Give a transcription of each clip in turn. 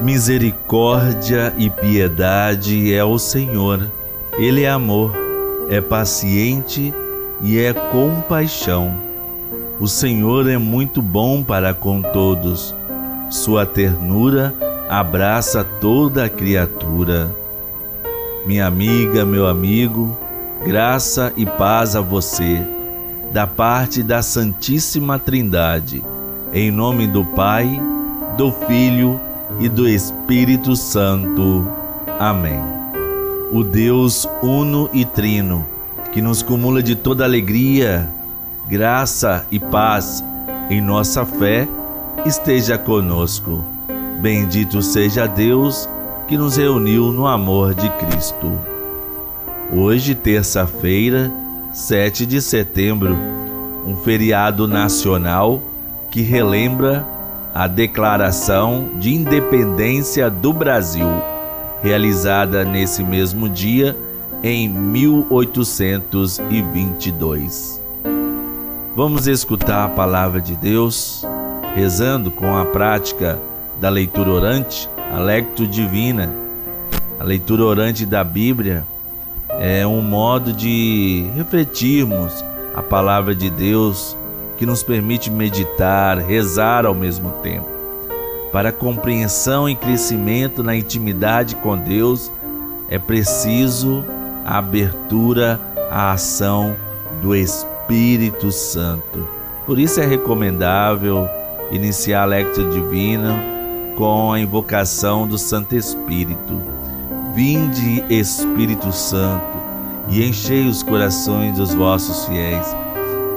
Misericórdia e piedade é o Senhor. Ele é amor, é paciente e é compaixão. O Senhor é muito bom para com todos. Sua ternura abraça toda a criatura. Minha amiga, meu amigo, graça e paz a você, da parte da Santíssima Trindade, em nome do Pai, do Filho e do Espírito Santo. Amém. O Deus uno e trino, que nos cumula de toda alegria, graça e paz em nossa fé, esteja conosco. Bendito seja Deus que nos reuniu no amor de Cristo. Hoje, terça-feira, 7 de setembro, um feriado nacional que relembra a Declaração de Independência do Brasil, realizada nesse mesmo dia em 1822. Vamos escutar a palavra de Deus, rezando com a prática da leitura orante, a Lecto Divina. A leitura orante da Bíblia é um modo de refletirmos a palavra de Deus, que nos permite meditar, rezar ao mesmo tempo, para compreensão e crescimento na intimidade com Deus. É preciso a abertura à ação do Espírito Santo. Por isso é recomendável iniciar a Lectio Divina com a invocação do Santo Espírito. Vinde, Espírito Santo, e enchei os corações dos vossos fiéis,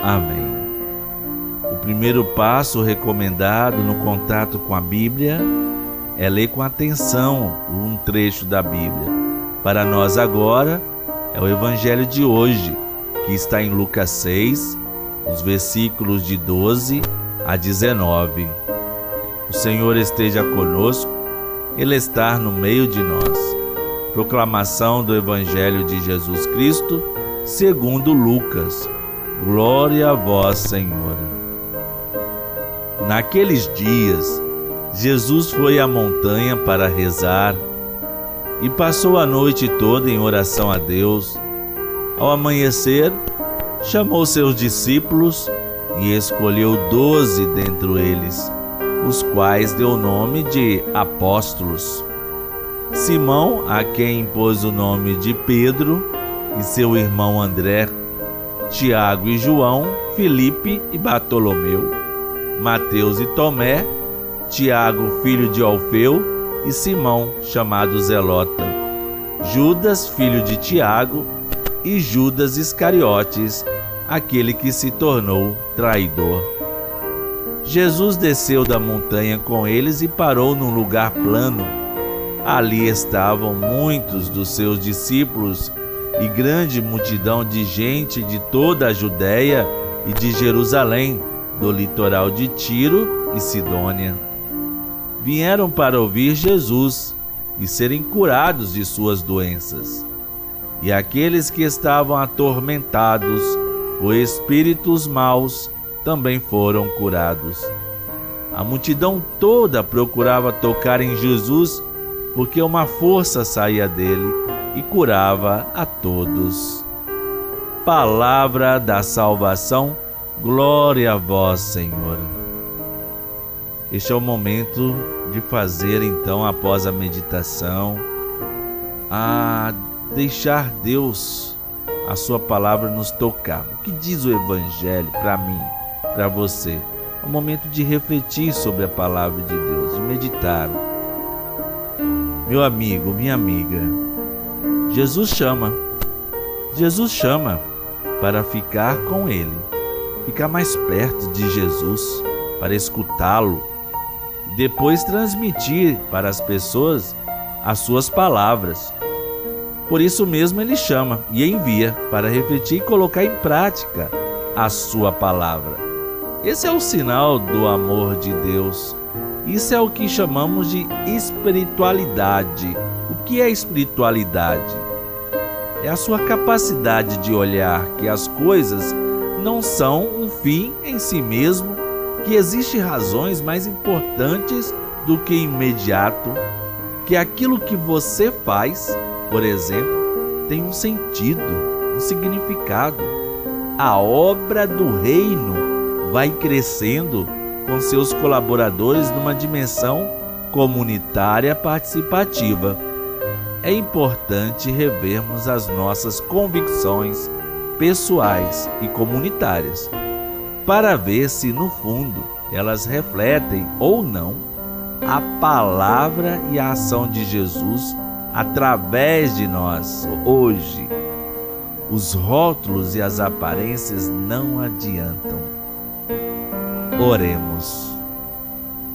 Amém. O primeiro passo recomendado no contato com a Bíblia é ler com atenção um trecho da Bíblia. Para nós agora é o Evangelho de hoje, que está em Lucas 6, os versículos de 12 a 19. O Senhor esteja conosco, Ele está no meio de nós. Proclamação do Evangelho de Jesus Cristo segundo Lucas. Glória a vós, Senhor. Naqueles dias, Jesus foi à montanha para rezar e passou a noite toda em oração a Deus. Ao amanhecer, chamou seus discípulos e escolheu 12 dentre eles, os quais deu o nome de apóstolos. Simão, a quem impôs o nome de Pedro, e seu irmão André, Tiago e João, Filipe e Bartolomeu, Mateus e Tomé, Tiago, filho de Alfeu, e Simão, chamado Zelota, Judas, filho de Tiago, e Judas Iscariotes, aquele que se tornou traidor. Jesus desceu da montanha com eles e parou num lugar plano. Ali estavam muitos dos seus discípulos e grande multidão de gente de toda a Judéia e de Jerusalém, do litoral de Tiro e Sidônia. Vieram para ouvir Jesus e serem curados de suas doenças. E aqueles que estavam atormentados por espíritos maus também foram curados. A multidão toda procurava tocar em Jesus, porque uma força saía dele e curava a todos. Palavra da salvação, glória a vós, Senhor. Este é o momento de fazer, então, após a meditação, a deixar Deus, a sua palavra, nos tocar. O que diz o Evangelho para mim, para você? É o momento de refletir sobre a palavra de Deus, de meditar. Meu amigo, minha amiga, Jesus chama para ficar com Ele, ficar mais perto de Jesus, para escutá-lo, depois transmitir para as pessoas as suas palavras. Por isso mesmo ele chama e envia para refletir e colocar em prática a sua palavra. Esse é o sinal do amor de Deus. Isso é o que chamamos de espiritualidade. O que é espiritualidade? É a sua capacidade de olhar que as coisas não são um fim em si mesmo, que existem razões mais importantes do que imediato, que aquilo que você faz, por exemplo, tem um sentido, um significado. A obra do reino vai crescendo com seus colaboradores numa dimensão comunitária participativa. É importante revermos as nossas convicções pessoais e comunitárias para ver se, no fundo, elas refletem ou não a palavra e a ação de Jesus através de nós hoje. Os rótulos e as aparências não adiantam. Oremos.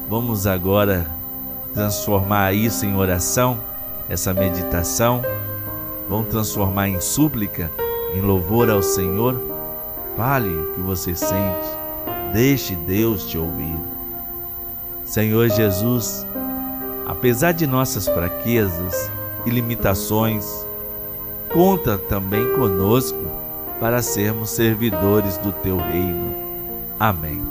Vamos agora transformar isso em oração, essa meditação. Vamos transformar em súplica, em louvor ao Senhor. Fale o que você sente. Deixe Deus te ouvir. Senhor Jesus, apesar de nossas fraquezas e limitações, conta também conosco para sermos servidores do teu reino. Amém.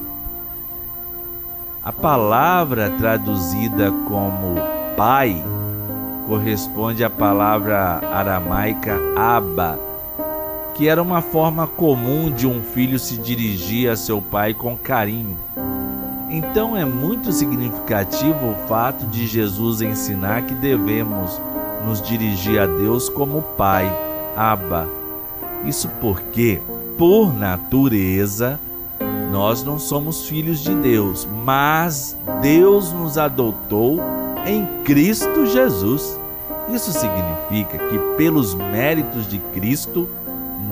A palavra traduzida como Pai corresponde à palavra aramaica Abba, que era uma forma comum de um filho se dirigir a seu pai com carinho. Então é muito significativo o fato de Jesus ensinar que devemos nos dirigir a Deus como Pai, Abba. Isso porque, por natureza, nós não somos filhos de Deus, mas Deus nos adotou em Cristo Jesus. Isso significa que, pelos méritos de Cristo,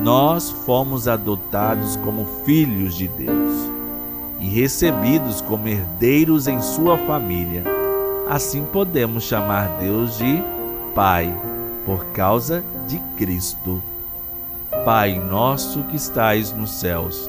nós fomos adotados como filhos de Deus e recebidos como herdeiros em sua família. Assim podemos chamar Deus de Pai, por causa de Cristo. Pai nosso que estais nos céus,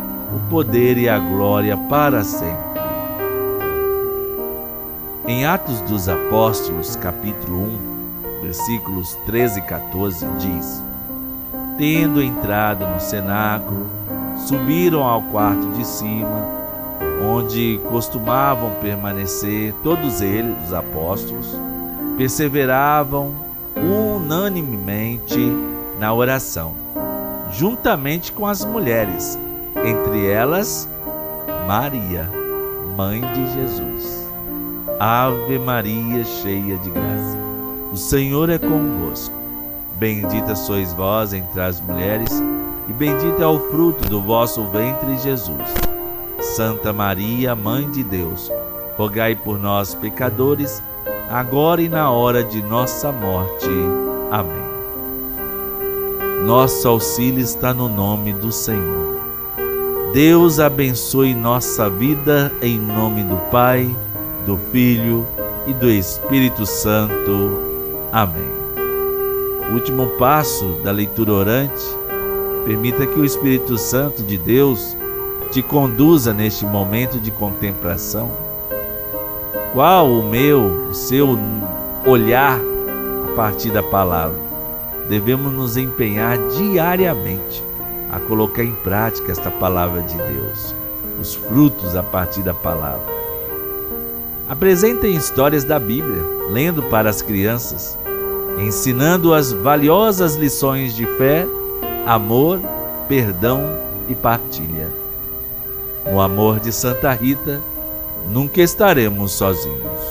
o poder e a glória para sempre. Em Atos dos Apóstolos, capítulo 1, versículos 13 e 14, diz: tendo entrado no cenáculo, subiram ao quarto de cima, onde costumavam permanecer todos eles, os apóstolos, perseveravam unanimemente na oração, juntamente com as mulheres, entre elas Maria, mãe de Jesus. Ave Maria, cheia de graça, o Senhor é convosco. Bendita sois vós entre as mulheres, e bendito é o fruto do vosso ventre, Jesus. Santa Maria, Mãe de Deus, rogai por nós, pecadores, agora e na hora de nossa morte. Amém. Nosso auxílio está no nome do Senhor. Deus abençoe nossa vida, em nome do Pai, do Filho e do Espírito Santo. Amém. Último passo da leitura orante, permita que o Espírito Santo de Deus te conduza neste momento de contemplação. Qual o meu, o seu olhar a partir da palavra? Devemos nos empenhar diariamente a colocar em prática esta palavra de Deus, os frutos a partir da palavra. Apresentem histórias da Bíblia, lendo para as crianças, ensinando as valiosas lições de fé, amor, perdão e partilha. No amor de Santa Rita, nunca estaremos sozinhos.